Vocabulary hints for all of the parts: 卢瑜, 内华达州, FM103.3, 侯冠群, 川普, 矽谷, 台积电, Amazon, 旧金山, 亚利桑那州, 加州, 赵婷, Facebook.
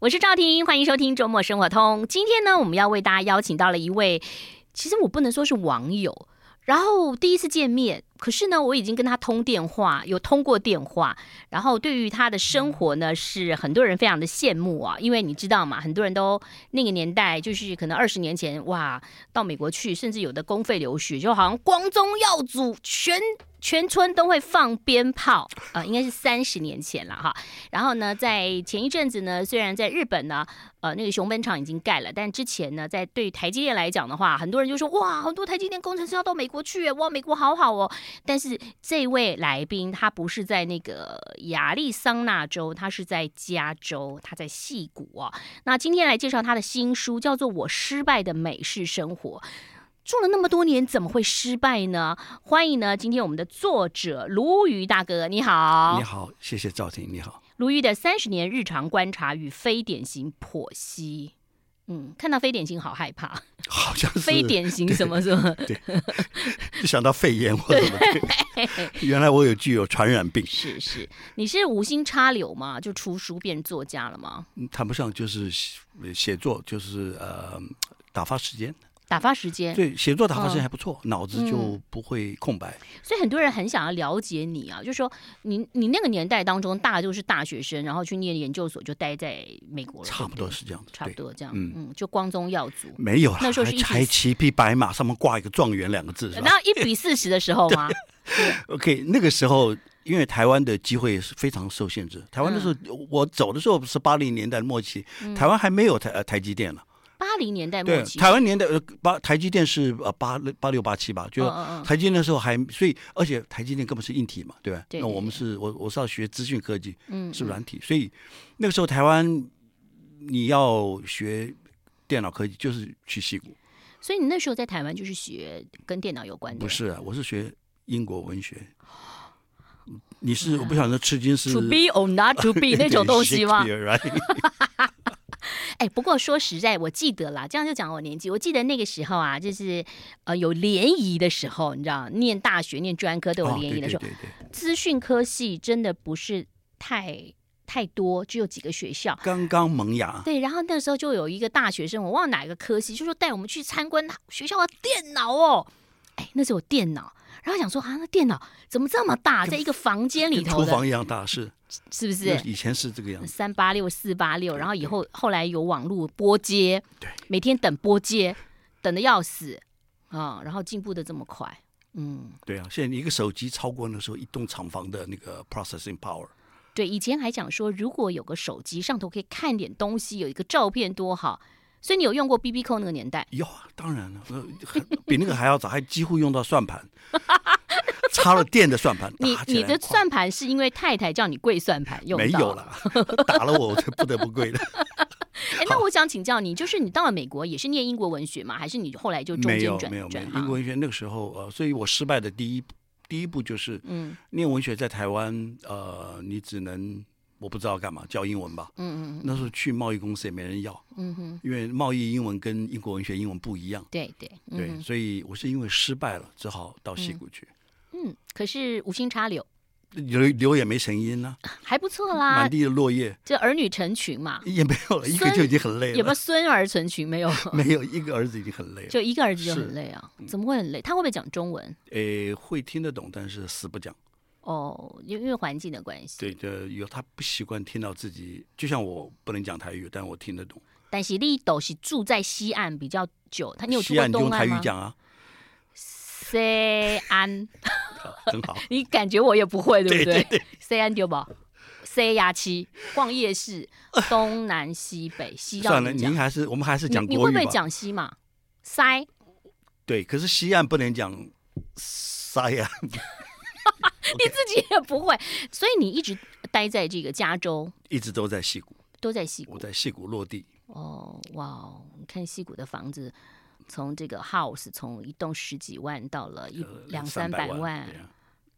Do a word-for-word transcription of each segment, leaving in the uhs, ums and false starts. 我是赵婷，欢迎收听周末生活通。今天呢，我们要为大家邀请到了一位，其实我不能说是网友，然后第一次见面，可是呢，我已经跟他通电话，有通过电话，然后对于他的生活呢，是很多人非常的羡慕啊，因为你知道嘛，很多人都那个年代，就是可能二十年前，哇，到美国去，甚至有的公费留学，就好像光宗耀祖，全。全村都会放鞭炮，呃，应该是三十年前了哈。然后呢，在前一阵子呢，虽然在日本呢，呃，那个熊本厂已经盖了，但之前呢，在对台积电来讲的话，很多人就说哇，很多台积电工程师要到美国去，哇，美国好好哦。但是这位来宾他不是在那个亚利桑那州，他是在加州，他在矽谷啊。那今天来介绍他的新书，叫做《我失败的美式生活》。做了那么多年，怎么会失败呢？欢迎呢，今天我们的作者卢瑜大哥，你好。你好，谢谢赵婷，你好。卢瑜的三十年日常观察与非典型剖析，嗯，看到非典型好害怕，好像是非典型什么什么，对，就想到肺炎或者什么。原来我有具有传染病。是是，你是无心插柳嘛，就出书变作家了吗？谈不上，就是写作，就是呃，打发时间。打发时间，对，写作打发时间还不错，嗯，脑子就不会空白，嗯。所以很多人很想要了解你啊，就是说你你那个年代当中，大就是大学生，然后去念研究所，就待在美国了，差不多是这样，差不多这样，嗯嗯，就光宗耀祖。没有啦，那时候是还骑匹白马，上面挂一个状元两个字，然后一比四十的时候吗？OK， 那个时候。因为台湾的机会非常受限制，台湾的时候，嗯，我走的时候是八零年代末期，嗯，台湾还没有台、呃、台积电了。八零年代末期，台湾年代呃，台积电是呃八八六八七吧，就台积电的时候还，所以而且台积电根本是硬体嘛，对吧？对对对，那我们是我我是要学资讯科技，嗯，是软体，所以那个时候台湾你要学电脑科技就是去矽谷，所以你那时候在台湾就是学跟电脑有关的。不是，啊，我是学英国文学。你是，嗯，我不晓得吃惊是 to be or not to be 那种东西吗？哎，不过说实在，我记得啦，这样就讲我年纪。我记得那个时候啊，就是呃有联谊的时候，你知道，念大学、念专科都有联谊的时候，哦，对对对对，资讯科系真的不是太太多，只有几个学校刚刚萌芽。对，然后那时候就有一个大学生，我忘了哪个科系，就说带我们去参观学校的电脑哦。哎，那时候有电脑，然后想说啊，那电脑怎么这么大，在一个房间里头的，跟厨房一样大，是。是不是以前是这个样子？三八六四八六，然后以后后来有网络拨接，对，每天等拨接，等得要死啊，哦！然后进步的这么快，嗯，对啊，现在一个手机超过那时候一栋厂房的那个 processing power。对，以前还讲说，如果有个手机上头可以看点东西，有一个照片多好。所以你有用过 B B 扣那个年代？有，当然了，比那个还要早，还几乎用到算盘。插了电的算盘，你你的算盘是因为太太叫你跪算盘用到？没有啦，打了我我就不得不跪了。哎，那我想请教你，就是你到了美国也是念英国文学吗？还是你后来就中间转？没有没有，英国文学那个时候呃，所以我失败的第一第一步就是，嗯，念文学在台湾呃，你只能我不知道干嘛教英文吧，嗯嗯，那时候去贸易公司也没人要，嗯哼，因为贸易英文跟英国文学英文不一样，对对，嗯，对，所以我是因为失败了，只好到矽谷去。嗯嗯，可是无心插柳，柳也没成荫啦，啊，还不错啦，满地的落叶，这儿女成群嘛，也没有了，一个就已经很累了，也不孙儿成群，没有，没有一个儿子已经很累了，就一个儿子就很累啊，怎么会很累？他会不会讲中文？诶，会听得懂，但是死不讲。哦，因为环境的关系。对对，有他不习惯听到自己，就像我不能讲台语，但我听得懂。但是你都是住在西岸比较久，他你有住过东岸吗？西岸就用台语讲啊。西安很好，你感觉我也不会，对不对？西安对吧？西牙七逛夜市，东南西北，西到你讲，您还是我们还是讲国语吧？ 你, 你会不会讲西嘛？西对，可是西岸不能讲西啊，你自己也不会，所以你一直待在这个加州，一直都在矽谷。都在矽谷？我在矽谷落地。哦，哇，你看矽谷的房子，从这个 house 从一栋十几万到了一、呃、两三百万，啊、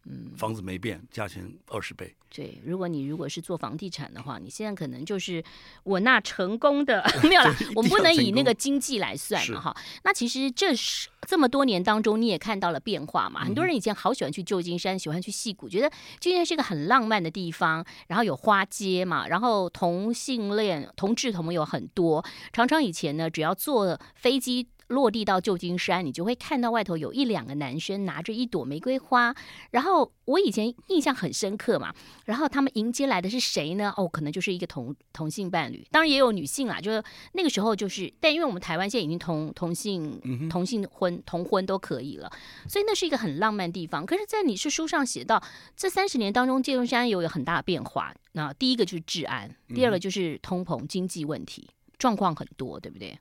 嗯，房子没变，价钱二十倍。对，如果你如果是做房地产的话，你现在可能就是我那成功的没有啦，我们不能以那个经济来算嘛哈。那其实这是这么多年当中，你也看到了变化嘛。很多人以前好喜欢去旧金山，嗯、喜欢去矽谷，觉得旧金山是一个很浪漫的地方，然后有花街嘛，然后同性恋、同志同友很多。常常以前呢，只要坐飞机落地到旧金山，你就会看到外头有一两个男生拿着一朵玫瑰花，然后我以前印象很深刻嘛，然后他们迎接来的是谁呢？哦，可能就是一个 同, 同性伴侣，当然也有女性啦，就是那个时候就是，但因为我们台湾现在已经 同, 同性同性婚同婚都可以了，所以那是一个很浪漫地方。可是在你是书上写到，这三十年当中，旧金山有有很大的变化。那第一个就是治安，第二个就是通膨、经济问题，状况很多，对不对？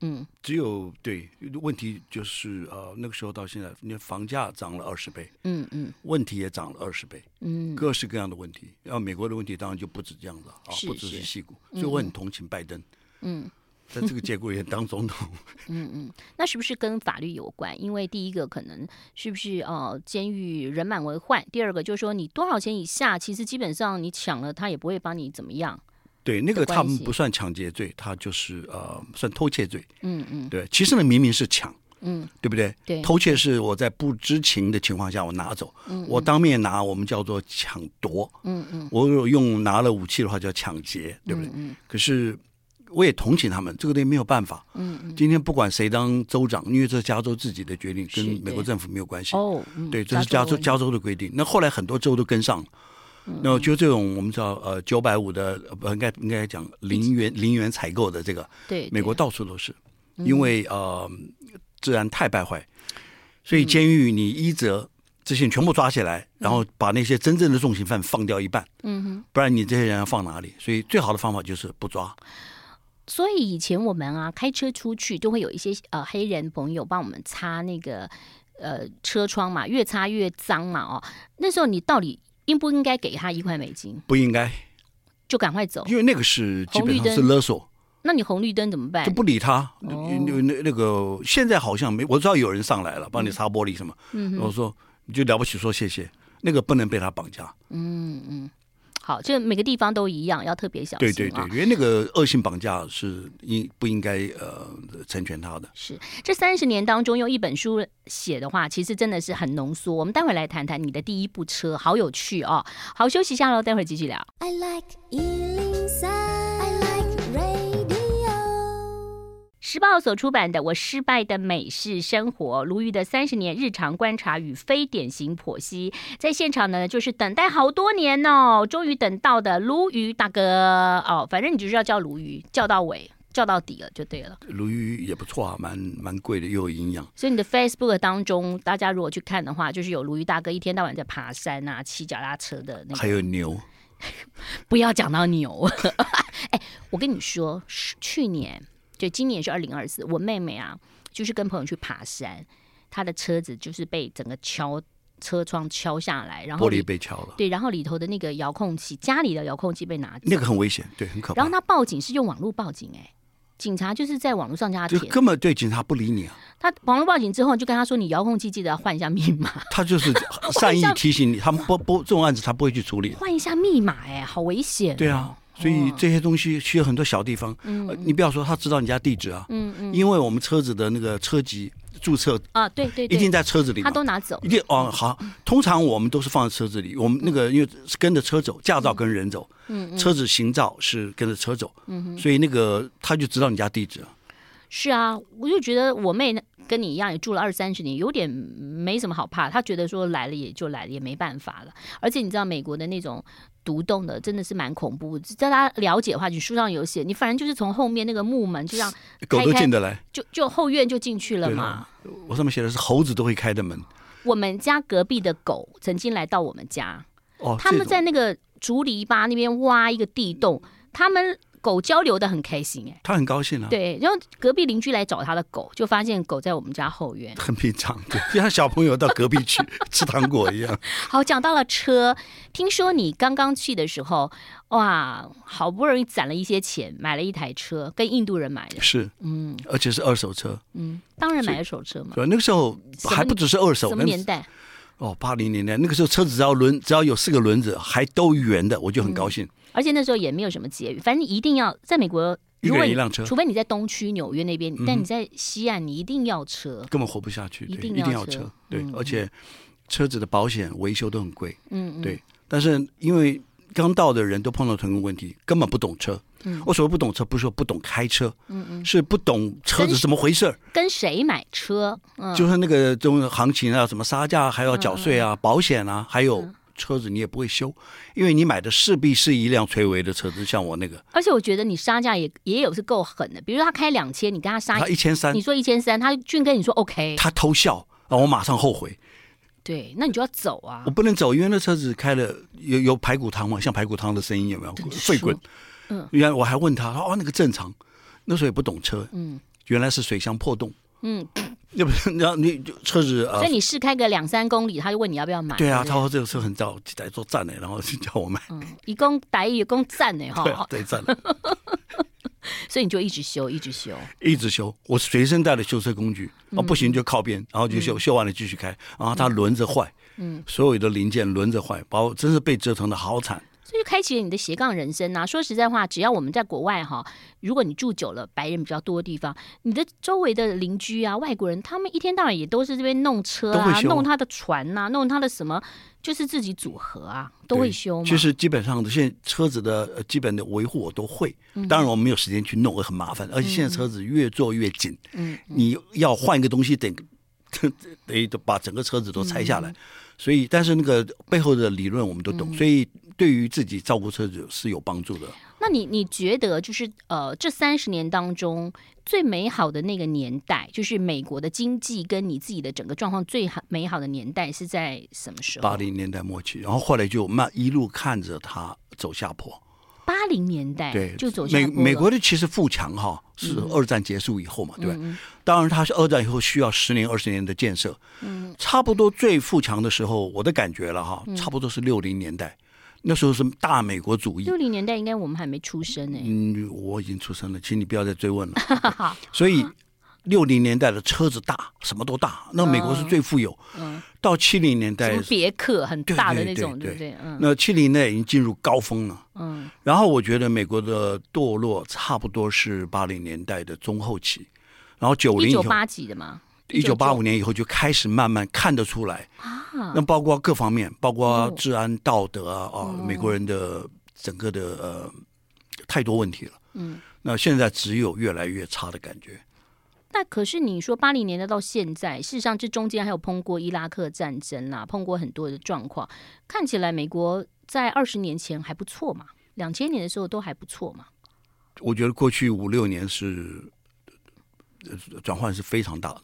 嗯，只有对问题就是呃，那个时候到现在，你房价涨了二十倍，嗯嗯，问题也涨了二十倍，嗯，各式各样的问题。然后美国的问题当然就不止这样子啊，不只是矽谷，所以我很同情拜登，嗯，在这个节骨眼当总统，嗯嗯，那是不是跟法律有关？因为第一个可能是不是呃，监狱人满为患；第二个就是说你多少钱以下，其实基本上你抢了他也不会帮你怎么样。对，那个他们不算抢劫罪，他就是呃算偷窃罪。嗯嗯，对，其实呢明明是抢，嗯，对不对？对，偷窃是我在不知情的情况下我拿走，嗯嗯，我当面拿我们叫做抢夺，嗯嗯，我用拿了武器的话叫抢劫，对不对？嗯嗯，可是我也同情他们，这个也没有办法。嗯嗯，今天不管谁当州长，因为这是加州自己的决定，跟美国政府没有关系。哦，嗯，对，这是加州加州的规定。那后来很多州都跟上了。那、no, 就这种我们知道呃九百五的呃应该应该讲零元零元采购的这个，对，美国到处都是，因为、嗯、呃治安太败坏，所以监狱你一则这些人全部抓起来，然后把那些真正的重刑犯放掉一半，嗯哼，不然你这些人要放哪里？所以最好的方法就是不抓。所以以前我们啊开车出去都会有一些呃黑人朋友帮我们擦那个呃车窗嘛，越擦越脏嘛，哦，那时候你到底应不应该给他一块美金？不应该，就赶快走，因为那个是基本上是勒索。那你红绿灯怎么办？就不理他。哦、那那个现在好像没，我知道有人上来了帮你擦玻璃什么，嗯、我说你就了不起说谢谢，那个不能被他绑架。嗯嗯，好，这每个地方都一样，要特别小心、啊。对对对，因为那个恶性绑架是应不应该呃成全他的？是这三十年当中用一本书写的话，其实真的是很浓缩。我们待会来谈谈你的第一部车，好有趣哦！好，休息一下喽，待会儿继续聊。I like one oh three, I like radio. 时报所出版的《我失败的美式生活》，卢瑜的三十年日常观察与非典型剖析，在现场呢，就是等待好多年哦，终于等到的卢瑜大哥哦，反正你就是要叫卢瑜，叫到尾。叫到底了就对了。鲈鱼也不错啊，蛮蛮贵的，又有营养。所以你的 Facebook 当中，大家如果去看的话，就是有鲈鱼大哥一天到晚在爬山啊，骑脚踏车的那个。还有牛。不要讲到牛。哎，我跟你说，去年就今年是二零二四，我妹妹啊，就是跟朋友去爬山，她的车子就是被整个敲。车窗敲下来，然后玻璃被敲了，对，然后里头的那个遥控器，家里的遥控器被拿走，那个很危险，对，很可怕。然后他报警是用网络报警、欸，哎，警察就是在网络上叫他填，就根本对警察不理你啊。他网络报警之后，就跟他说你遥控器记得要换一下密码。他就是善意提醒你，他们不不这种案子他不会去处理，换一下密码、欸，哎，好危险、哦。对啊。所以这些东西需要很多小地方，嗯呃、你不要说他知道你家地址啊，嗯嗯，因为我们车子的那个车籍注册啊，对对，一定在车子里，他都拿走，一定哦，好，通常我们都是放在车子里，我们那个因为跟着车走，驾照跟人走，嗯嗯，车子行照是跟着车走，嗯，所以那个他就知道你家地址啊。是啊，我就觉得我妹跟你一样也住了二三十年，有点没什么好怕，她觉得说来了也就来了，也没办法了。而且你知道美国的那种独栋的真的是蛮恐怖，在大家了解的话，你书上有写，你反正就是从后面那个木门就让狗都进得来，就就后院就进去了嘛。我上面写的是猴子都会开的门。我们家隔壁的狗曾经来到我们家，哦，他们在那个竹篱笆那边挖一个地洞，他们狗交流的很开心、欸、他很高兴啊。对，然后隔壁邻居来找他的狗，就发现狗在我们家后院，很平常，对，就像小朋友到隔壁去吃糖果一样。好，讲到了车，听说你刚刚去的时候，哇，好不容易攒了一些钱买了一台车，跟印度人买的，是，嗯，而且是二手车，嗯，当然买二手车嘛。对，那个时候还不只是二手，什么年代？哦，八零年代，那个时候车子只要轮只要有四个轮子，还都圆的，我就很高兴。嗯，而且那时候也没有什么节约，反正一定要在美国，如果你一人一辆车，除非你在东区纽约那边，嗯，但你在西岸，你一定要车，根本活不下去，一定要 车, 定要车对，嗯，而且车子的保险维修都很贵，嗯，对。但是因为刚到的人都碰到同一个问题，根本不懂车。嗯，我所谓不懂车，不是说不懂开车，嗯嗯，是不懂车子怎么回事，跟，跟谁买车，嗯，就是那个中行情啊，什么杀价，还要缴税啊，嗯，保险啊，还有。嗯，车子你也不会修，因为你买的势必是一辆垂危的车子，像我那个。而且我觉得你杀价 也, 也有是够狠的，比如说他开两千，你跟他杀他一千三，你说一千三，他俊跟你说 OK， 他偷笑，然后我马上后悔。对，那你就要走啊！我不能走，因为那车子开了有有排骨汤嘛，像排骨汤的声音有没有？沸滚。嗯，原来我还问他，哦，那个正常，那时候也不懂车，嗯，原来是水箱破洞。嗯，要不然后你车子，呃、所以你试开个两三公里，他就问你要不要买。对啊，对对，他说这个车很早，来做赞呢，然后就叫我买。嗯，一共打一共赞呢哈。对，啊，对，赞。所以你就一直修，一直修，一直修。我随身带了修车工具，嗯，啊，不行就靠边，然后就修，嗯，修完了继续开，然后它轮子坏，嗯，所有的零件轮子坏，把我真是被折腾的好惨。所以就开启了你的斜杠人生啊！说实在话，只要我们在国外哈，如果你住久了，白人比较多的地方，你的周围的邻居啊，外国人，他们一天到晚也都是这边弄车啊，弄他的船啊，弄他的什么，就是自己组合啊，都会修嘛。其实基本上现在车子的基本的维护我都会，嗯，当然我没有时间去弄，我很麻烦。而且现在车子越做越紧，嗯，你要换一个东西，得得把整个车子都拆下来。嗯，所以，但是那个背后的理论我们都懂，嗯，所以。对于自己照顾车子是有帮助的。那你你觉得就是呃，这三十年当中最美好的那个年代，就是美国的经济跟你自己的整个状况最美好的年代是在什么时候？八零年代末期，然后后来就慢一路看着它走下坡。八零年代对就走下坡了。美美国的其实富强哈是二战结束以后嘛，嗯，对吧？当然它是二战以后需要十年二十年的建设。嗯，差不多最富强的时候，我的感觉了哈，嗯，差不多是六零年代。那时候是大美国主义，六零年代应该我们还没出生呢，欸。嗯，我已经出生了，请你不要再追问了。所以六零年代的车子大，什么都大，那美国是最富有。嗯，到七零年代，别克很大的那种，对不 对, 对, 对, 对, 对？嗯，那七零年代已经进入高峰了。嗯，然后我觉得美国的堕落差不多是八零年代的中后期，然后九零一九八几的嘛。一九八五年以后就开始慢慢看得出来啊，那包括各方面，包括治安、哦、道德啊，哦、美国人的整个的呃太多问题了。嗯，那现在只有越来越差的感觉。那可是你说八零年代到现在，事实上这中间还有碰过伊拉克战争啦，碰过很多的状况，看起来美国在二十年前还不错嘛，两千年的时候都还不错嘛。我觉得过去五六年是转换是非常大的。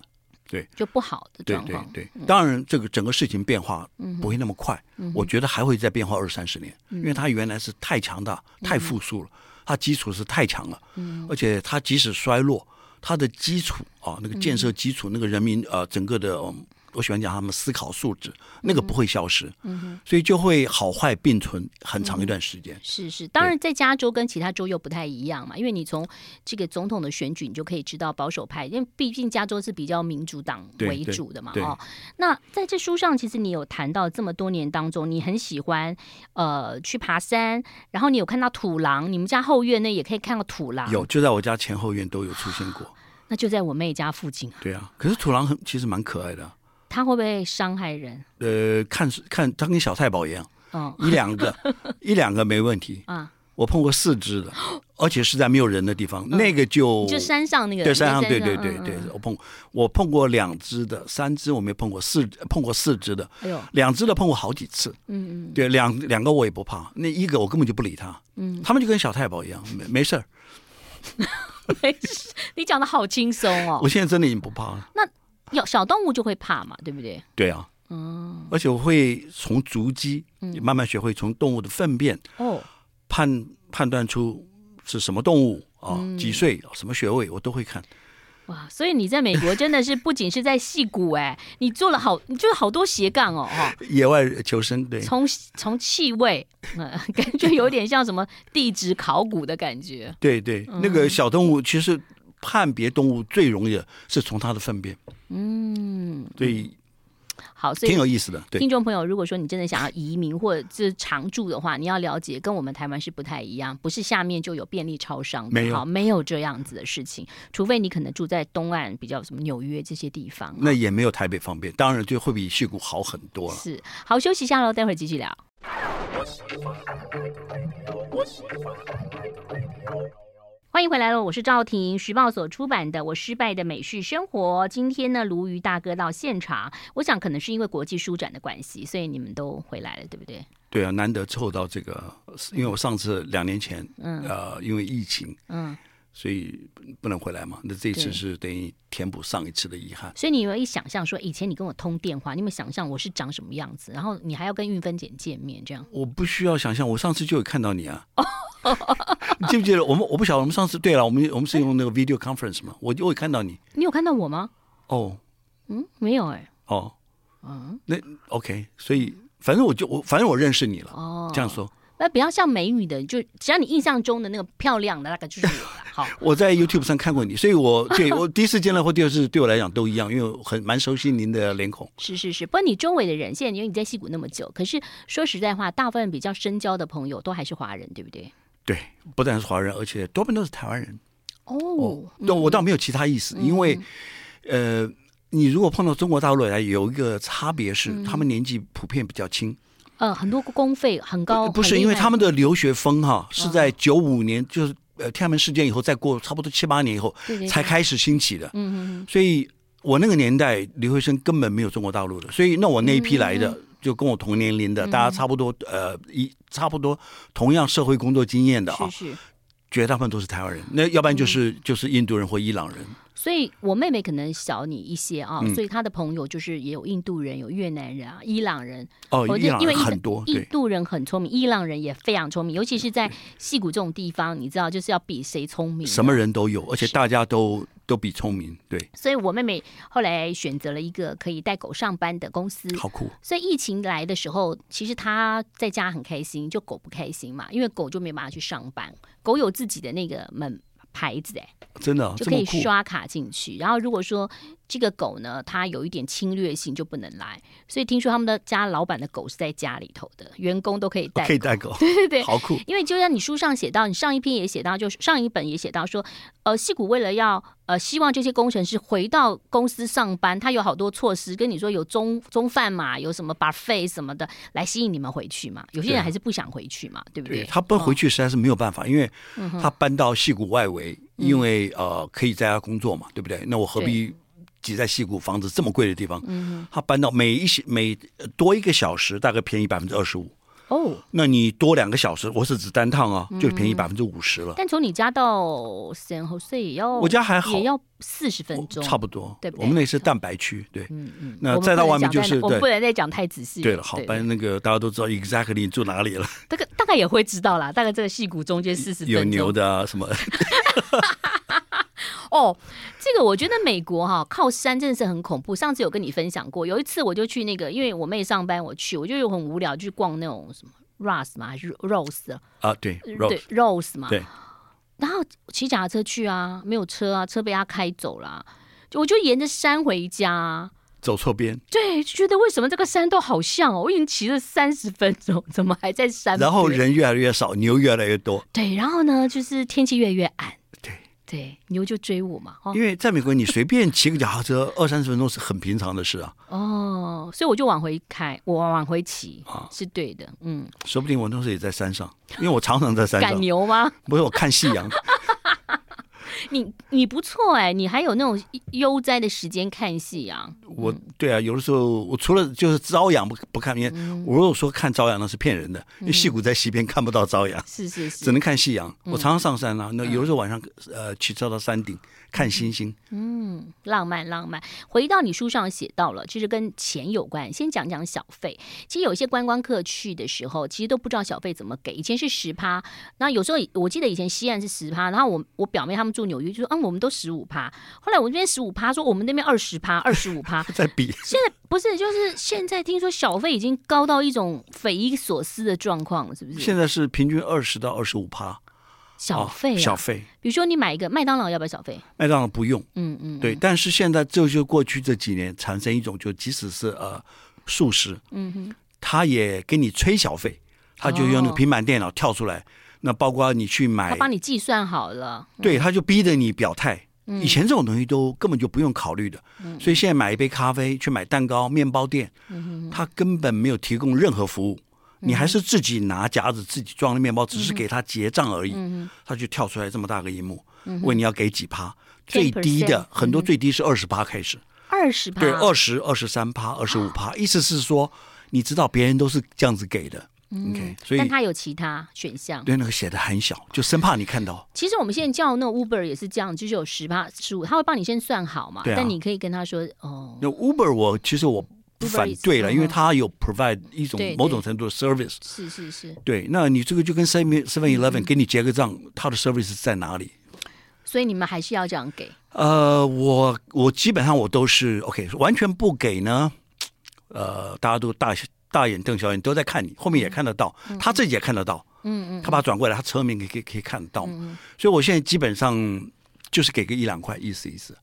对，就不好的状况。对对对，当然这个整个事情变化不会那么快，嗯，我觉得还会再变化二三十年，嗯，因为它原来是太强大、嗯、太复苏了，它基础是太强了，嗯，而且它即使衰落，它的基础啊，那个建设基础，嗯，那个人民呃整个的，嗯，我喜欢讲他们思考素质，那个不会消失，嗯，所以就会好坏并存很长一段时间，嗯，是是。当然在加州跟其他州又不太一样嘛，因为你从这个总统的选举你就可以知道保守派，因为毕竟加州是比较民主党为主的嘛，哦，那在这书上其实你有谈到这么多年当中你很喜欢呃去爬山，然后你有看到土狼，你们家后院呢也可以看到土狼，有，就在我家前后院都有出现过，那就在我妹家附近，啊，对啊，可是土狼很其实蛮可爱的，啊，他会不会伤害人？呃，看看他跟小太保一样，哦，一两个一两个没问题啊。我碰过四只的，而且是在没有人的地方，嗯，那个就就山上那个，对山上，对对对对，嗯嗯，我碰我碰过两只的，三只我没碰过，四碰过四只的，哎呦，两只的碰过好几次，嗯嗯，对，两两个我也不怕，那一个我根本就不理他，嗯，他们就跟小太保一样，没没事儿，没事，你讲的好轻松哦，我现在真的已经不怕了。那小动物就会怕嘛，对不对？对啊，嗯，而且我会从足迹慢慢学会，从动物的粪便哦判判断出是什么动物啊，几岁，什么穴位，我都会看。哇，所以你在美国真的是不仅是在矽谷哎，你做了好，你就是好多斜杠哦，野外求生，对，从从气味、呃，感觉有点像什么地质考古的感觉。对对，那个小动物其实判别动物最容易的是从它的粪便。嗯，对。好，所以挺有意思的。对听众朋友，如果说你真的想要移民或者是常住的话，你要了解跟我们台湾是不太一样，不是下面就有便利超商的，没有，好，没有这样子的事情，除非你可能住在东岸，比较什么纽约这些地方，那也没有台北方便，当然就会比矽谷好很多了。是，好，休息一下喽，待会儿继续聊。欢迎回来了，我是赵婷。时报所出版的《我失败的美式生活》，今天呢，鲈鱼大哥到现场，我想可能是因为国际书展的关系，所以你们都回来了，对不对？对啊，难得凑到这个，因为我上次两年前，嗯，呃，因为疫情，嗯，所以不能回来嘛。那这次是等于填补上一次的遗憾。所以你有没有想象说，以前你跟我通电话，你有没有想象我是长什么样子？然后你还要跟韵芬姐见面，这样？我不需要想象，我上次就有看到你啊。哦你记不记得我们？我不晓得我们上次对了，我们我们是用那个 video conference 嘛，我就会看到你。你有看到我吗？哦，嗯，没有哎、欸。哦，嗯，那 OK， 所以反正我就我反正我认识你了。哦，这样说。那比较像美女的，就只要你印象中的那个漂亮的，大概就是我了。好，我在 YouTube 上看过你，所以我对我第一次见了或第二次对我来讲都一样，因为我很蛮熟悉您的脸孔。是是是，不过你周围的人，现在因为你在矽谷那么久，可是说实在话，大部分比较深交的朋友都还是华人，对不对？对，不但是华人，而且多半都是台湾人。哦，哦嗯、我倒没有其他意思，嗯、因为呃，你如果碰到中国大陆来，有一个差别是、嗯，他们年纪普遍比较轻。呃，很多公费很高，不是因为他们的留学风哈、啊，是在九五年、哦、就是呃天安门事件以后，再过差不多七八年以后对对对才开始兴起的。嗯嗯。所以我那个年代留学生根本没有中国大陆的，所以那我那一批来的。嗯嗯就跟我同年龄的，大家差不多，呃，一差不多同样社会工作经验的啊，是是，绝大部分都是台湾人，那要不然就是、嗯、就是印度人或伊朗人。所以我妹妹可能小你一些啊、嗯，所以她的朋友就是也有印度人、有越南人啊、伊朗人。哦，伊朗人很多，印度人很聪明，伊朗人也非常聪明，尤其是在矽谷这种地方，你知道，就是要比谁聪明，什么人都有，而且大家都。都比聪明，对。所以我妹妹后来选择了一个可以带狗上班的公司，好酷。所以疫情来的时候，其实她在家很开心，就狗不开心嘛，因为狗就没办法去上班。狗有自己的那个门牌子，哎，真的、啊、就可以刷卡进去。然后如果说这个狗呢，它有一点侵略性，就不能来。所以听说他们的家老板的狗是在家里头的，员工都可以带狗，可以带狗，对对对，好酷。因为就像你书上写到，你上一篇也写到，就上一本也写到说，呃，矽谷为了要呃希望这些工程师回到公司上班，他有好多措施，跟你说有中中饭嘛，有什么 buffet 什么的来吸引你们回去嘛。有些人还是不想回去嘛， 对, 对不 对, 对？他不回去实在是没有办法，嗯、因为他搬到矽谷外围，嗯、因为呃可以在家工作嘛，对不对？那我何必？挤在矽谷房子这么贵的地方，嗯、他搬到每一每多一个小时大概便宜百分之二十五。哦，那你多两个小时，我是指单趟啊，嗯、就便宜百分之五十了。但从你家到San Jose也要，我家还好，也要四十分钟，差不多，对不对？我们那是蛋白区，对，嗯嗯。那再到外面就是，我们不能再讲太仔细。对了，好，反正那个大家都知道 exactly 你住哪里了，大概大概也会知道啦。大概这个矽谷中间四十分钟有牛的、啊、什么。哦，这个我觉得美国哈、啊、靠山真的是很恐怖。上次有跟你分享过，有一次我就去那个，因为我妹上班，我去，我就很无聊，去逛那种什么 Ross 嘛，还是 Rose 啊？对， Rose, 对 Rose 嘛。对。然后骑脚踏车去啊，没有车啊，车被他开走了、啊，我就沿着山回家、啊。走错边，对，就觉得为什么这个山都好像、哦、我已经骑了三十分钟，怎么还在山？然后人越来越少，牛越来越多。对，然后呢，就是天气越来越暗。对，牛就追我嘛、哦、因为在美国你随便骑个脚踏车二三十分钟是很平常的事啊。哦，所以我就往回开，我往回骑、啊、是对的，嗯，说不定我那时候也在山上，因为我常常在山上。赶牛吗？不是，我看夕阳。你你不错哎、欸，你还有那种悠哉的时间看戏啊。我对啊，有的时候我除了就是朝阳 不, 不看，因为、嗯、我如果说看朝阳那是骗人的，嗯、因为戏骨在西边看不到朝阳，是是是，只能看夕阳。嗯、我常常上山啊，那有的时候晚上、嗯、呃骑车到山顶看星星，嗯，浪漫浪漫。回到你书上写到了，就是跟钱有关，先讲讲小费。其实有些观光客去的时候，其实都不知道小费怎么给，以前是十趴，那有时候我记得以前西岸是十趴，然后我我表妹他们住纽约就说，嗯，我们都十五趴，后来我这边十五趴，说我们那边二十趴，二十五趴。在比现在不是，就是现在听说小费已经高到一种匪夷所思的状况了，是不是？现在是平均二十到二十五趴。小费、啊哦，小费。比如说你买一个麦当劳，要不要小费？麦当劳不用，嗯嗯，对。但是现在就就过去这几年产生一种，就即使是呃素食，嗯哼，他也给你催小费，他就用那个平板电脑跳出来。哦、那包括你去买，他帮你计算好了，嗯、对，他就逼着你表态。以前这种东西都根本就不用考虑的，嗯、所以现在买一杯咖啡，去买蛋糕、面包店，嗯、他根本没有提供任何服务。你还是自己拿夹子自己装的面包，只是给他结账而已，嗯、他就跳出来这么大个萤幕，嗯、问你要给几趴，最低的、嗯、很多最低是二十趴开始，二十趴对二十二十三趴二十五趴，意思是说你知道别人都是这样子给的。OK， 所以但他有其他选项，对那个写的很小，就生怕你看到。其实我们现在叫那 Uber 也是这样，就是有十趴十五，他会帮你先算好嘛，啊、但你可以跟他说哦。那 Uber 我其实我。反对了，因为他有 provide 一种某种程度的 service， 是是是，对，那你这个就跟 Seven Eleven 给你结个账，他的 service 在哪里？所以你们还是要这样给？呃，我我基本上我都是 OK， 完全不给呢，呃，大家都大大眼瞪小眼都在看你，后面也看得到，嗯、他自己也看得到，嗯嗯，他把他转过来，他侧面可以可以看得到，嗯、所以我现在基本上就是给个一两块，意思意思。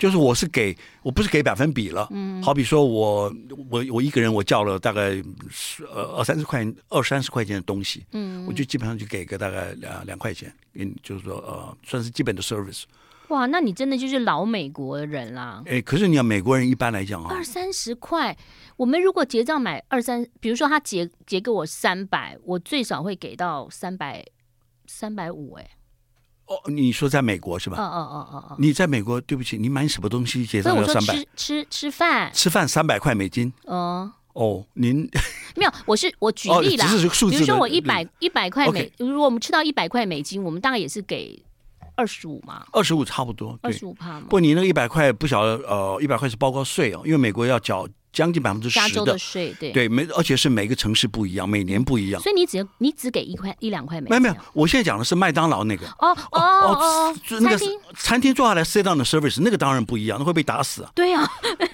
就是我是给我不是给百分比了，嗯、好比说我我我一个人我叫了大概二三十块二三十块钱的东西，嗯，我就基本上就给个大概两两块钱，就是说呃算是基本的 service。哇，那你真的就是老美国人啦！哎，可是你要美国人一般来讲啊，二三十块，我们如果结账买二三，比如说他结结给我三百，我最少会给到三百三百五哎。哦，你说在美国是吧？哦哦哦哦你在美国，对不起，你买什么东西结账要三百？吃吃吃饭，吃饭三百块美金。哦哦，您没有，我是我举例啦，哦、只是数字比如说我一百一百块美， okay. 如果我们吃到一百块美金，我们大概也是给二十五嘛，二十五差不多，二十五趴嘛。不，你那一百块不晓得，呃，一百块是包括税哦，因为美国要缴。将近百分之十的税，对对，每而且是每个城市不一样，每年不一样。所以你只你只给一块一两块美金。没有没有，我现在讲的是麦当劳那个。哦哦哦，那个餐厅做下来 sit down 的 service 那个当然不一样，那会被打死啊。对啊，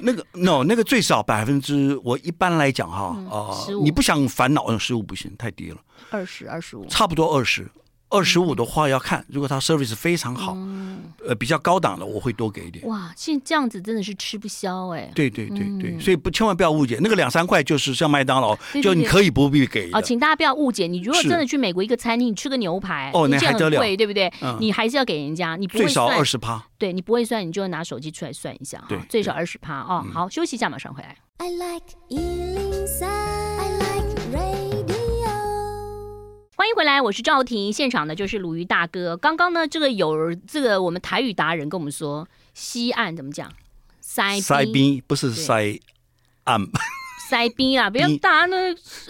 那个 no 那个最少百分之我一般来讲哈啊、嗯呃，你不想烦恼十五不行，太低了。二十二十五，差不多二十。二十五的话要看，如果他 service 非常好，嗯、呃，比较高档的，我会多给一点。哇，现在这样子真的是吃不消哎、欸。对对对对，嗯、所以不千万不要误解，那个两三块就是像麦当劳，对对对就你可以不必给的。哦，请大家不要误解，你如果真的去美国一个餐厅，你吃个牛排，哦，那还得了，对不对？嗯、你还是要给人家，你不会算最少二十趴。对你不会算，你就拿手机出来算一下，对，最少二十趴哦。好，休息一下，马上回来。I like one oh three.欢迎回来，我是赵婷，现场呢就是鲁豫大哥。刚刚呢，这个有这个我们台语达人跟我们说，西岸怎么讲？塞塞边不是塞岸，塞边啦，不要大家呢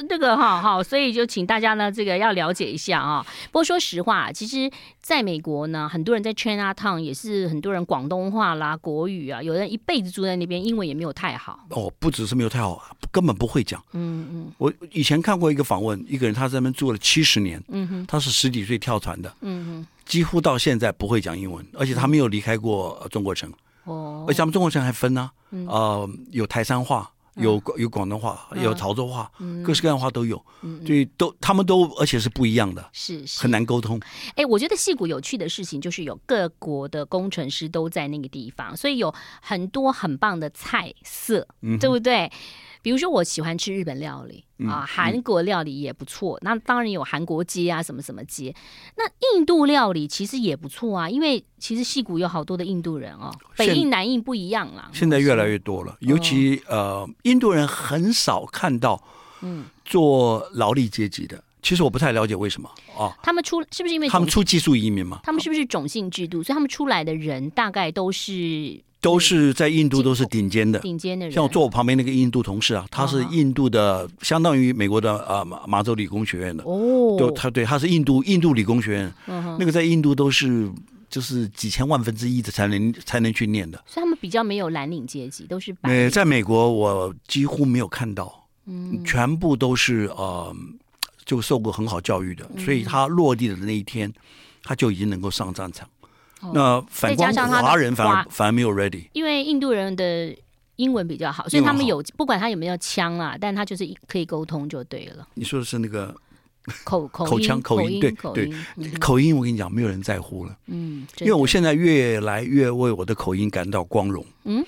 那个哈哈，所以就请大家呢这个要了解一下啊。不过说实话，其实在美国呢，很多人在 China Town 也是很多人广东话啦、国语啊，有人一辈子住在那边，英文也没有太好。哦，不只是没有太好。根本不会讲，嗯嗯，我以前看过一个访问，一个人他在那边住了七十年，嗯哼，他是十几岁跳船的，嗯哼，几乎到现在不会讲英文，而且他没有离开过中国城，哦，而且他们中国城还分呢、啊，嗯、呃，有台山话，有、嗯、有广东话，嗯、有潮州话，嗯、各式各样的话都有，嗯、所以都他们都而且是不一样的，是是很难沟通。哎，我觉得矽谷有趣的事情就是有各国的工程师都在那个地方，所以有很多很棒的菜色，嗯、对不对？比如说我喜欢吃日本料理、嗯、啊，韩国料理也不错。嗯、那当然有韩国街啊，什么什么街。那印度料理其实也不错啊，因为其实矽谷有好多的印度人哦，北印南印不一样啦。现在越来越多了，尤其、哦、呃，印度人很少看到做劳力阶级的。其实我不太了解为什么啊。他们出是不是因为他们出技术移民嘛？他们是不是种姓制度？所以他们出来的人大概都是都是在印度都是顶尖的，顶尖的人。像我坐我旁边那个印度同事啊，他是印度的，哦、相当于美国的啊、呃、麻州理工学院的哦，对，他对他是印度印度理工学院、嗯，那个在印度都是。就是几千万分之一的才能才能去念的，所以他们比较没有蓝领阶级，都是白领。在美国我几乎没有看到，嗯，全部都是呃，就受过很好教育的，嗯、所以他落地的那一天，他就已经能够上战场。哦、那反观华人反而反而没有 ready， 因为印度人的英文比较好，所以他们有不管他有没有腔啊，但他就是可以沟通就对了。你说的是那个？口口腔口音对对口音，我跟你讲，没有人在乎了。嗯，因为我现在越来越为我的口音感到光荣。嗯，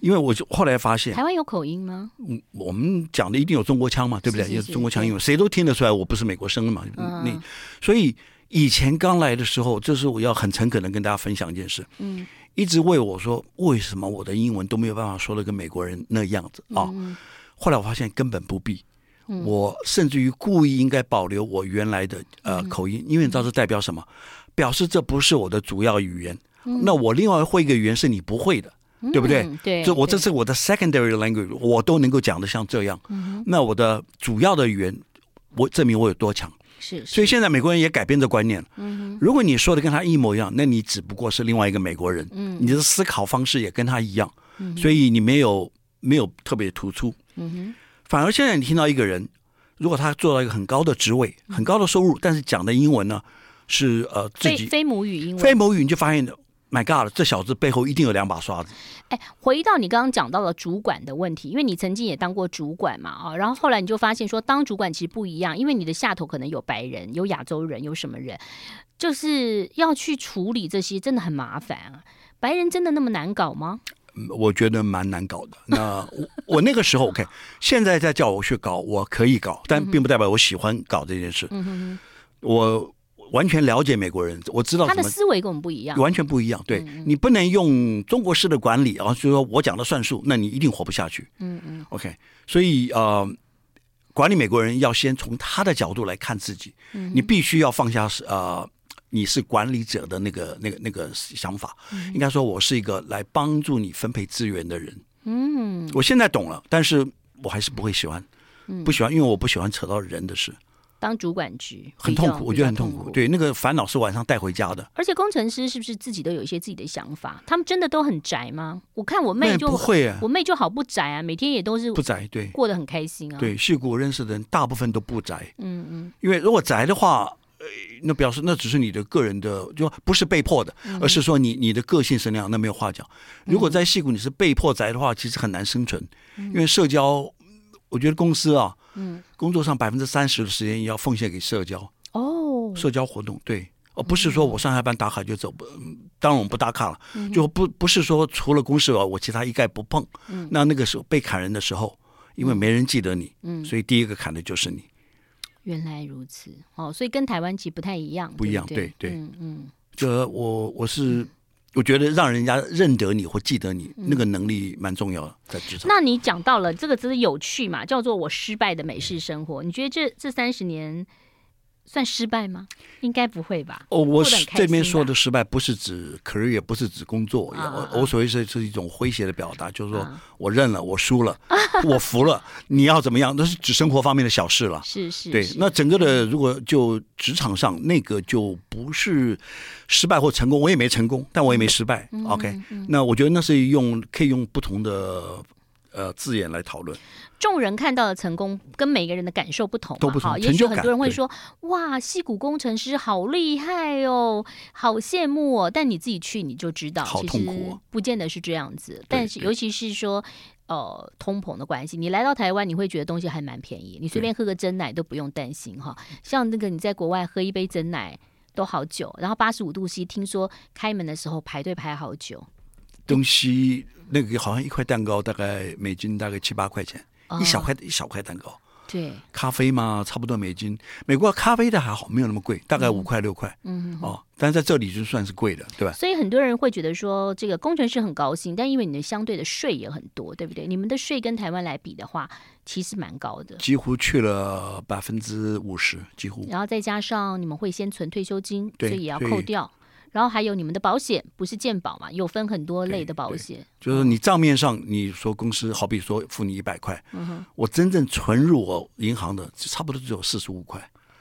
因为我就后来发现，台湾有口音吗？嗯，我们讲的一定有中国腔嘛，对不对？有中国腔英文，谁都听得出来，我不是美国生的嘛。嗯，所以以前刚来的时候，这是我要很诚恳的跟大家分享一件事。嗯，一直为我说为什么我的英文都没有办法说的跟美国人那样子啊？后来我发现根本不必。我甚至于故意应该保留我原来的呃口音，因为你知道这代表什么？表示这不是我的主要语言。嗯、那我另外会一个语言是你不会的，嗯、对不对？对，这我这是我的 secondary language， 我都能够讲得像这样。嗯、那我的主要的语言，我证明我有多强。是，所以现在美国人也改变这观念了。嗯，如果你说的跟他一模一样，那你只不过是另外一个美国人。嗯，你的思考方式也跟他一样，嗯、所以你没有没有特别突出。嗯哼。反而现在你听到一个人，如果他做到一个很高的职位、很高的收入，但是讲的英文呢是呃自己 非, 非母语英文，非母语你就发现 ，My God， 这小子背后一定有两把刷子。哎，回到你刚刚讲到了主管的问题，因为你曾经也当过主管嘛啊，然后后来你就发现说，当主管其实不一样，因为你的下头可能有白人、有亚洲人、有什么人，就是要去处理这些真的很麻烦啊。白人真的那么难搞吗？我觉得蛮难搞的。那 我, 我那个时候 ，OK， 现在再叫我去搞，我可以搞，但并不代表我喜欢搞这件事。嗯、哼哼我完全了解美国人，我知道他的思维跟我们不一样，完全不一样。对，嗯嗯你不能用中国式的管理啊，就是说我讲的算数，那你一定活不下去。嗯嗯 ，OK， 所以呃，管理美国人要先从他的角度来看自己，嗯、你必须要放下呃。你是管理者的那个、那个、那个想法，嗯、应该说我是一个来帮助你分配资源的人。嗯，我现在懂了，但是我还是不会喜欢，嗯、不喜欢，因为我不喜欢扯到人的事。当主管职很痛苦，我觉得很痛苦。对，那个烦恼是晚上带回家的。而且工程师是不是自己都有一些自己的想法？他们真的都很宅吗？我看我妹就不会、啊，我妹就好不宅啊，每天也都是不宅，对，过得很开心啊。对，矽谷我认识的人大部分都不宅。嗯嗯，因为如果宅的话。那表示那只是你的个人的，就不是被迫的，而是说你你的个性是那样，那没有话讲。如果在矽谷你是被迫宅的话，其实很难生存，因为社交，我觉得公司啊，嗯，工作上百分之三十的时间也要奉献给社交哦，社交活动对，而不是说我上下班打卡就走，当然我们不打卡了，就不不是说除了公事啊，我其他一概不碰。那那个时候被砍人的时候，因为没人记得你，所以第一个砍的就是你。原来如此，哦，所以跟台湾其实不太一样，不一样，对 对, 对, 对，嗯嗯，这我我是我觉得让人家认得你或记得你，嗯、那个能力蛮重要的，在职场。那你讲到了这个真的有趣嘛，叫做我失败的美式生活，嗯、你觉得这这三十年算失败吗？应该不会吧？哦，我这边说的失败不是指 career， 不是指工作，啊、我所谓是是一种诙谐的表达，就是说我认了，我输了，啊、我服了，你要怎么样？那是指生活方面的小事了。是是，对。那整个的如果就职场上那个就不是失败或成功，我也没成功，但我也没失败。嗯、OK， 嗯那我觉得那是用可以用不同的。呃，字眼来讨论，众人看到的成功跟每个人的感受不同，都不同。也许很多人会说：“哇，矽谷工程师好厉害哦，好羡慕哦。”但你自己去你就知道，好痛苦哦、其实不见得是这样子。但是，尤其是说，呃，通膨的关系，你来到台湾，你会觉得东西还蛮便宜，你随便喝个珍奶都不用担心哈。像那个你在国外喝一杯珍奶都好久，然后八十五度 C， 听说开门的时候排队排好久。东西那个好像一块蛋糕大概美金大概七八块钱，哦、一小块一小块蛋糕，对，咖啡嘛，差不多美金。美国咖啡的还好，没有那么贵，大概五块六块。嗯，哦，但是在这里就算是贵的，对吧？所以很多人会觉得说，这个工程师很高兴，但因为你的相对的税也很多，对不对？你们的税跟台湾来比的话，其实蛮高的，几乎去了百分之五十，几乎。然后再加上你们会先存退休金，所以也要扣掉。然后还有你们的保险，不是健保嘛，有分很多类的保险。就是你账面上你说公司好比说付你一百块、嗯、我真正存入我银行的差不多只有四十五块。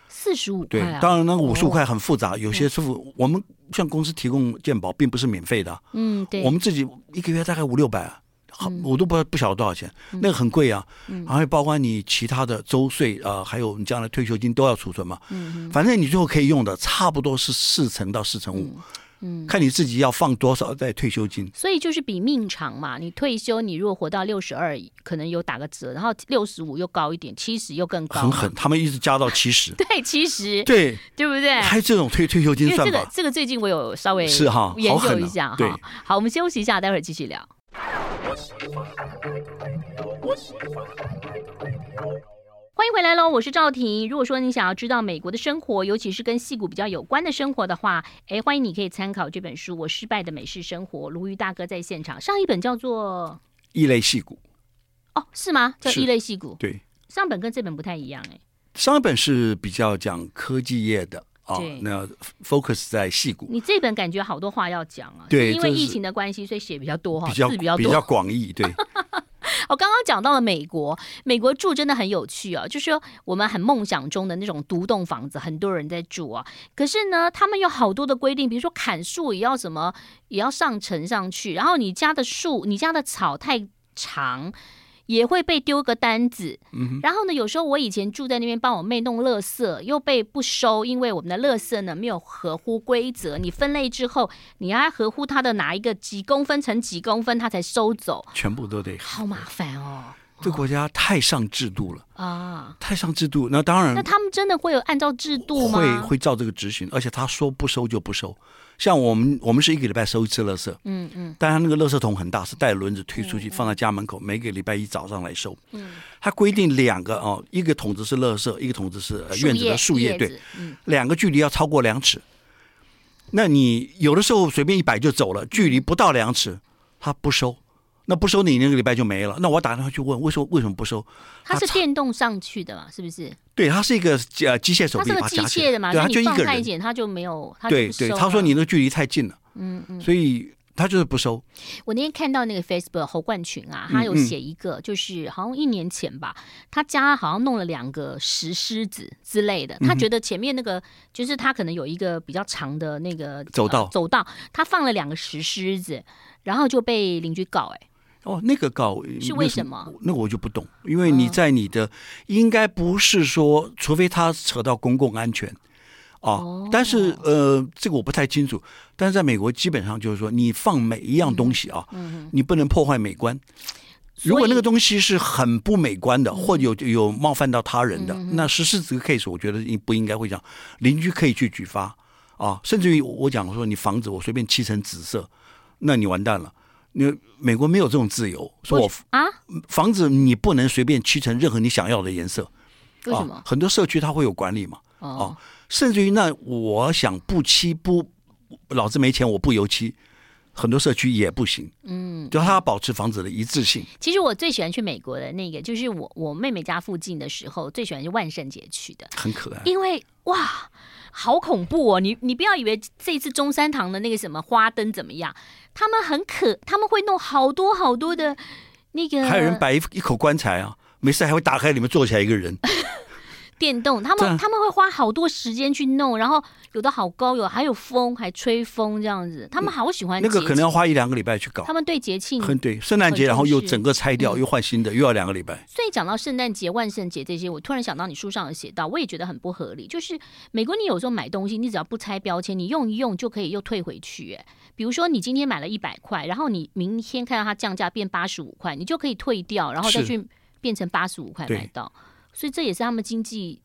四十五块、啊、对，当然那五十五块很复杂、哦、有些是我们向公司提供健保并不是免费的。嗯，对。我们自己一个月大概五六百、啊。我都不不晓得多少钱、嗯、那个很贵啊、嗯、然后包括你其他的周岁、呃、还有你将来退休金都要储存嘛、嗯、反正你最后可以用的差不多是四成到四成五、嗯嗯、看你自己要放多少在退休金，所以就是比命长嘛。你退休，你如果活到六十二，可能有打个折，然后六十五又高一点，七十又更高，很狠。他们一直加到七十，对，七十，对，对不对？还有这种退退休金算法，因为这个这个最近我有稍微是哈研究一下哈。对，好，我们休息一下，待会儿继续聊。欢迎回来喽，我是赵婷。如果说你想要知道美国的生活，尤其是跟矽谷比较有关的生活的话，哎，欢迎你可以参考这本书《我失败的美式生活》，鲈鱼大哥在现场。上一本叫做《异类矽谷》，哦，是吗？叫《异类矽谷》。对，上本跟这本不太一样哎。上一本是比较讲科技业的。哦，那 focus 在矽谷。你这本感觉好多话要讲啊，对，因为疫情的关系，所以写比较多哈，字比较多，比较广义。对，我刚刚讲到了美国，美国住真的很有趣啊，就是我们很梦想中的那种独栋房子，很多人在住啊。可是呢，他们有好多的规定，比如说砍树也要什么，也要上层上去，然后你家的树，你家的草太长。也会被丢个单子、嗯、然后呢有时候我以前住在那边帮我妹弄垃圾又被不收，因为我们的垃圾呢没有合乎规则，你分类之后你要合乎它的哪一个几公分乘几公分它才收走，全部都得好麻烦哦。这国家太上制度了啊！太上制度，那当然。那他们真的会有按照制度吗？会会照这个执行，而且他说不收就不收。像我们，我们是一个礼拜收一次垃圾，嗯嗯，但他那个垃圾桶很大，是带轮子推出去，嗯、放在家门口，每个礼拜一早上来收。嗯，他规定两个哦，一个桶子是垃圾，一个桶子是院子的树叶，对、嗯，两个距离要超过两尺。那你有的时候随便一摆就走了，距离不到两尺，他不收。那不收你那个礼拜就没了。那我打电话去问，为什么为什么不收？它是电动上去的嘛，是不是？对，它是一个呃机械手臂，它是个机械的嘛，对，它就一个人，它就没有，它就不收。对对，他说你那距离太近了，嗯嗯，所以他就是不收。我那天看到那个 Facebook 侯冠群啊，他有写一个，嗯嗯，就是好像一年前吧，他家好像弄了两个石狮子之类的，他觉得前面那个、嗯、就是他可能有一个比较长的那个走道、呃、走道，他放了两个石狮子，然后就被邻居告哎、欸。哦，那个告是为什么？那个我就不懂，因为你在你的、嗯、应该不是说，除非他扯到公共安全啊、哦，但是呃，这个我不太清楚。但是在美国，基本上就是说，你放每一样东西啊，嗯嗯、你不能破坏美观。如果那个东西是很不美观的，或者有有冒犯到他人的，嗯、那实施这个 case， 我觉得你不应该会讲，邻居可以去举发啊，甚至于我讲说，你房子我随便漆成紫色，那你完蛋了。你美国没有这种自由，说我啊，房子你不能随便漆成任何你想要的颜色，为什么？啊、很多社区它会有管理嘛，哦、啊，甚至于那我想不漆不，老子没钱我不油漆。很多社区也不行，嗯，就它保持房子的一致性。其实我最喜欢去美国的那个，就是我我妹妹家附近的时候，最喜欢是万圣节去的，很可爱。因为哇，好恐怖哦！你你不要以为这次中山堂的那个什么花灯怎么样，他们很可，他们会弄好多好多的那个，还有人摆一一口棺材啊，没事还会打开里面坐起来一个人。电动，他们他们会花好多时间去弄，然后有的好高，有还有风，还吹风这样子，他们好喜欢节庆、嗯。那个可能要花一两个礼拜去搞。他们对节庆很对，圣诞节然后又整个拆掉，嗯、又换新的，又要两个礼拜。所以讲到圣诞节、万圣节这些，我突然想到你书上有写到，我也觉得很不合理，就是美国你有时候买东西，你只要不拆标签，你用一用就可以又退回去。哎，比如说你今天买了一百块，然后你明天看到它降价变八十五块，你就可以退掉，然后再去变成八十五块买到。所以这也是他们经济，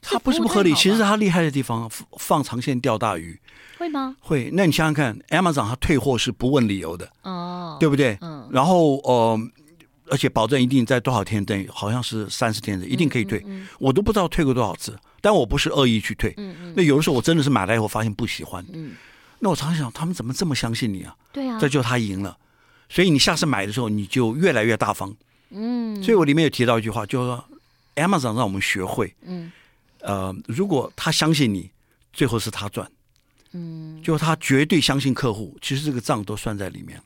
它不是不合理，其实它厉害的地方，放长线钓大鱼，会吗？会。那你想想看 ，Amazon 它退货是不问理由的，哦，对不对？嗯。然后呃，而且保证一定在多少天内，好像是三十天内一定可以退、嗯嗯嗯、我都不知道退过多少次，但我不是恶意去退、嗯嗯、那有的时候我真的是买来以后发现不喜欢、嗯、那我常想他们怎么这么相信你啊？对啊，这就他赢了，所以你下次买的时候你就越来越大方。嗯，所以我里面有提到一句话，就是说 Amazon 让我们学会、嗯呃、如果他相信你，最后是他赚。嗯，就他绝对相信客户，其实这个账都算在里面、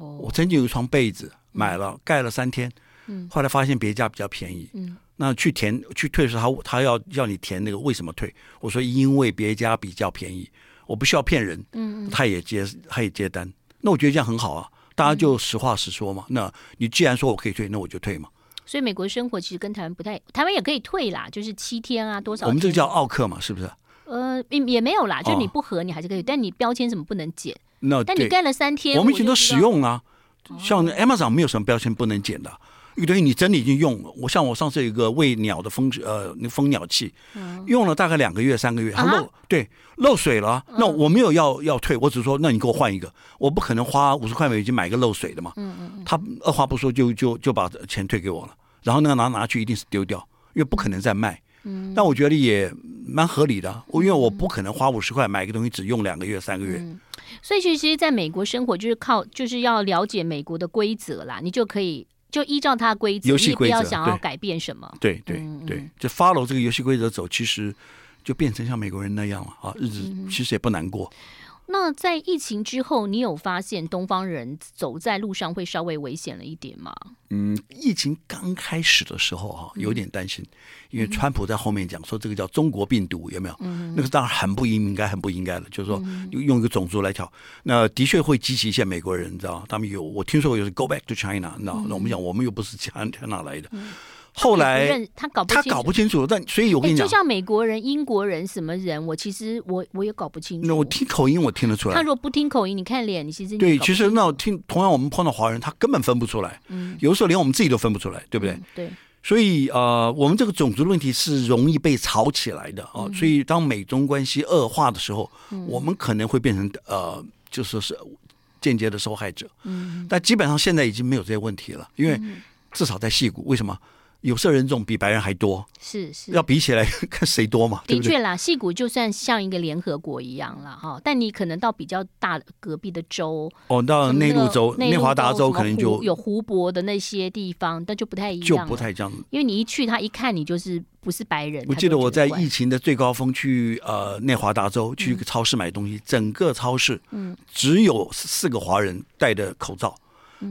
哦、我曾经有一床被子买了盖了三天、嗯、后来发现别家比较便宜、嗯、那去填去退的时候 他, 他要要你填那个为什么退，我说因为别家比较便宜，我不需要骗人、嗯、他也接他也接单，那我觉得这样很好啊，大家就实话实说嘛、嗯、那你既然说我可以退，那我就退嘛。所以美国生活其实跟台湾不太，台湾也可以退啦，就是七天啊多少天，我们这个叫奥客嘛，是不是？呃，也没有啦，就是你不合你还是可以、哦、但你标签什么不能减，那但你干了三天，我们以前都使用啊，像 Amazon 没有什么标签不能减的，因为你真的已经用了。我像我上次有一个喂鸟的蜂呃蜂鸟器、嗯、用了大概两个月三个月，它漏、啊、对漏水了、嗯、那我没有要要退，我只说那你给我换一个，我不可能花五十块美金买一个漏水的嘛。嗯嗯，他二话不说就就就把钱退给我了，然后那个拿拿去一定是丢掉，因为不可能再卖。嗯，但我觉得也蛮合理的，因为我不可能花五十块买一个东西只用两个月三个月、嗯、所以其实在美国生活就是靠就是要了解美国的规则啦，你就可以就依照它的规则，游戏规则，你不要想要改变什么。对对 对, 嗯嗯对，就 follow 这个游戏规则走，其实就变成像美国人那样了啊，日子其实也不难过、嗯、那在疫情之后你有发现东方人走在路上会稍微危险了一点吗？嗯，疫情刚开始的时候啊，有点担心、嗯、因为川普在后面讲说这个叫中国病毒，有没有、嗯、那个当然很不应该很不应该了，就是说用一个种族来挑、嗯、那的确会激起一些美国人，你知道他们有，我听说有 go back to China， 那、嗯、我们讲我们又不是 China 来的、嗯、后来他搞不清 楚, 他搞不清楚但所以我跟你讲、欸、就像美国人英国人什么人，我其实 我, 我也搞不清楚，那我听口音我听得出来，他如果不听口音你看脸你其实你对，其实那我听同样我们碰到华人他根本分不出来，嗯，有时候连我们自己都分不出来，对不对、嗯、对，所以呃，我们这个种族问题是容易被炒起来的啊、嗯。所以当美中关系恶化的时候、嗯、我们可能会变成呃，就说是间接的受害者、嗯、但基本上现在已经没有这些问题了，因为至少在矽谷，为什么有色人种比白人还多，是是，要比起来看谁多嘛，的确啦，矽谷就算像一个联合国一样啦、哦、但你可能到比较大隔壁的州哦，到内陆州内华达州可能就有湖泊的那些地方，但就不太一样，就不太这样，因为你一去他一看你就是不是白人。我记得我在疫情的最高峰去呃内华达州去一个超市买东西、嗯、整个超市、嗯、只有四个华人戴着口罩，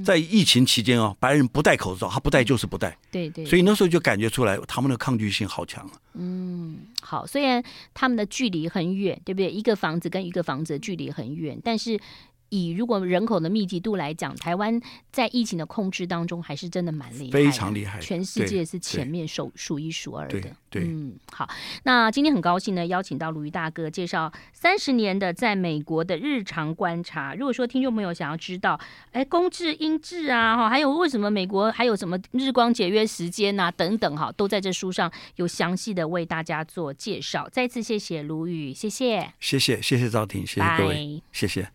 在疫情期间啊，白人不戴口罩，他不戴就是不戴，对对，所以那时候就感觉出来他们的抗拒性好强啊。嗯，好，虽然他们的距离很远，对不对？一个房子跟一个房子的距离很远，但是以如果人口的密集度来讲，台湾在疫情的控制当中还是真的蛮厉害的，非常厉害，全世界是前面数数一数二的。对对，嗯，好，那今天很高兴呢，邀请到鲁豫大哥介绍三十年的在美国的日常观察。如果说听众朋友想要知道，哎，公制、英制啊，还有为什么美国还有什么日光节约时间啊等等，哈，都在这书上有详细的为大家做介绍。再次谢谢鲁豫，谢谢，谢谢，谢谢赵婷，谢谢各位， Bye、谢谢。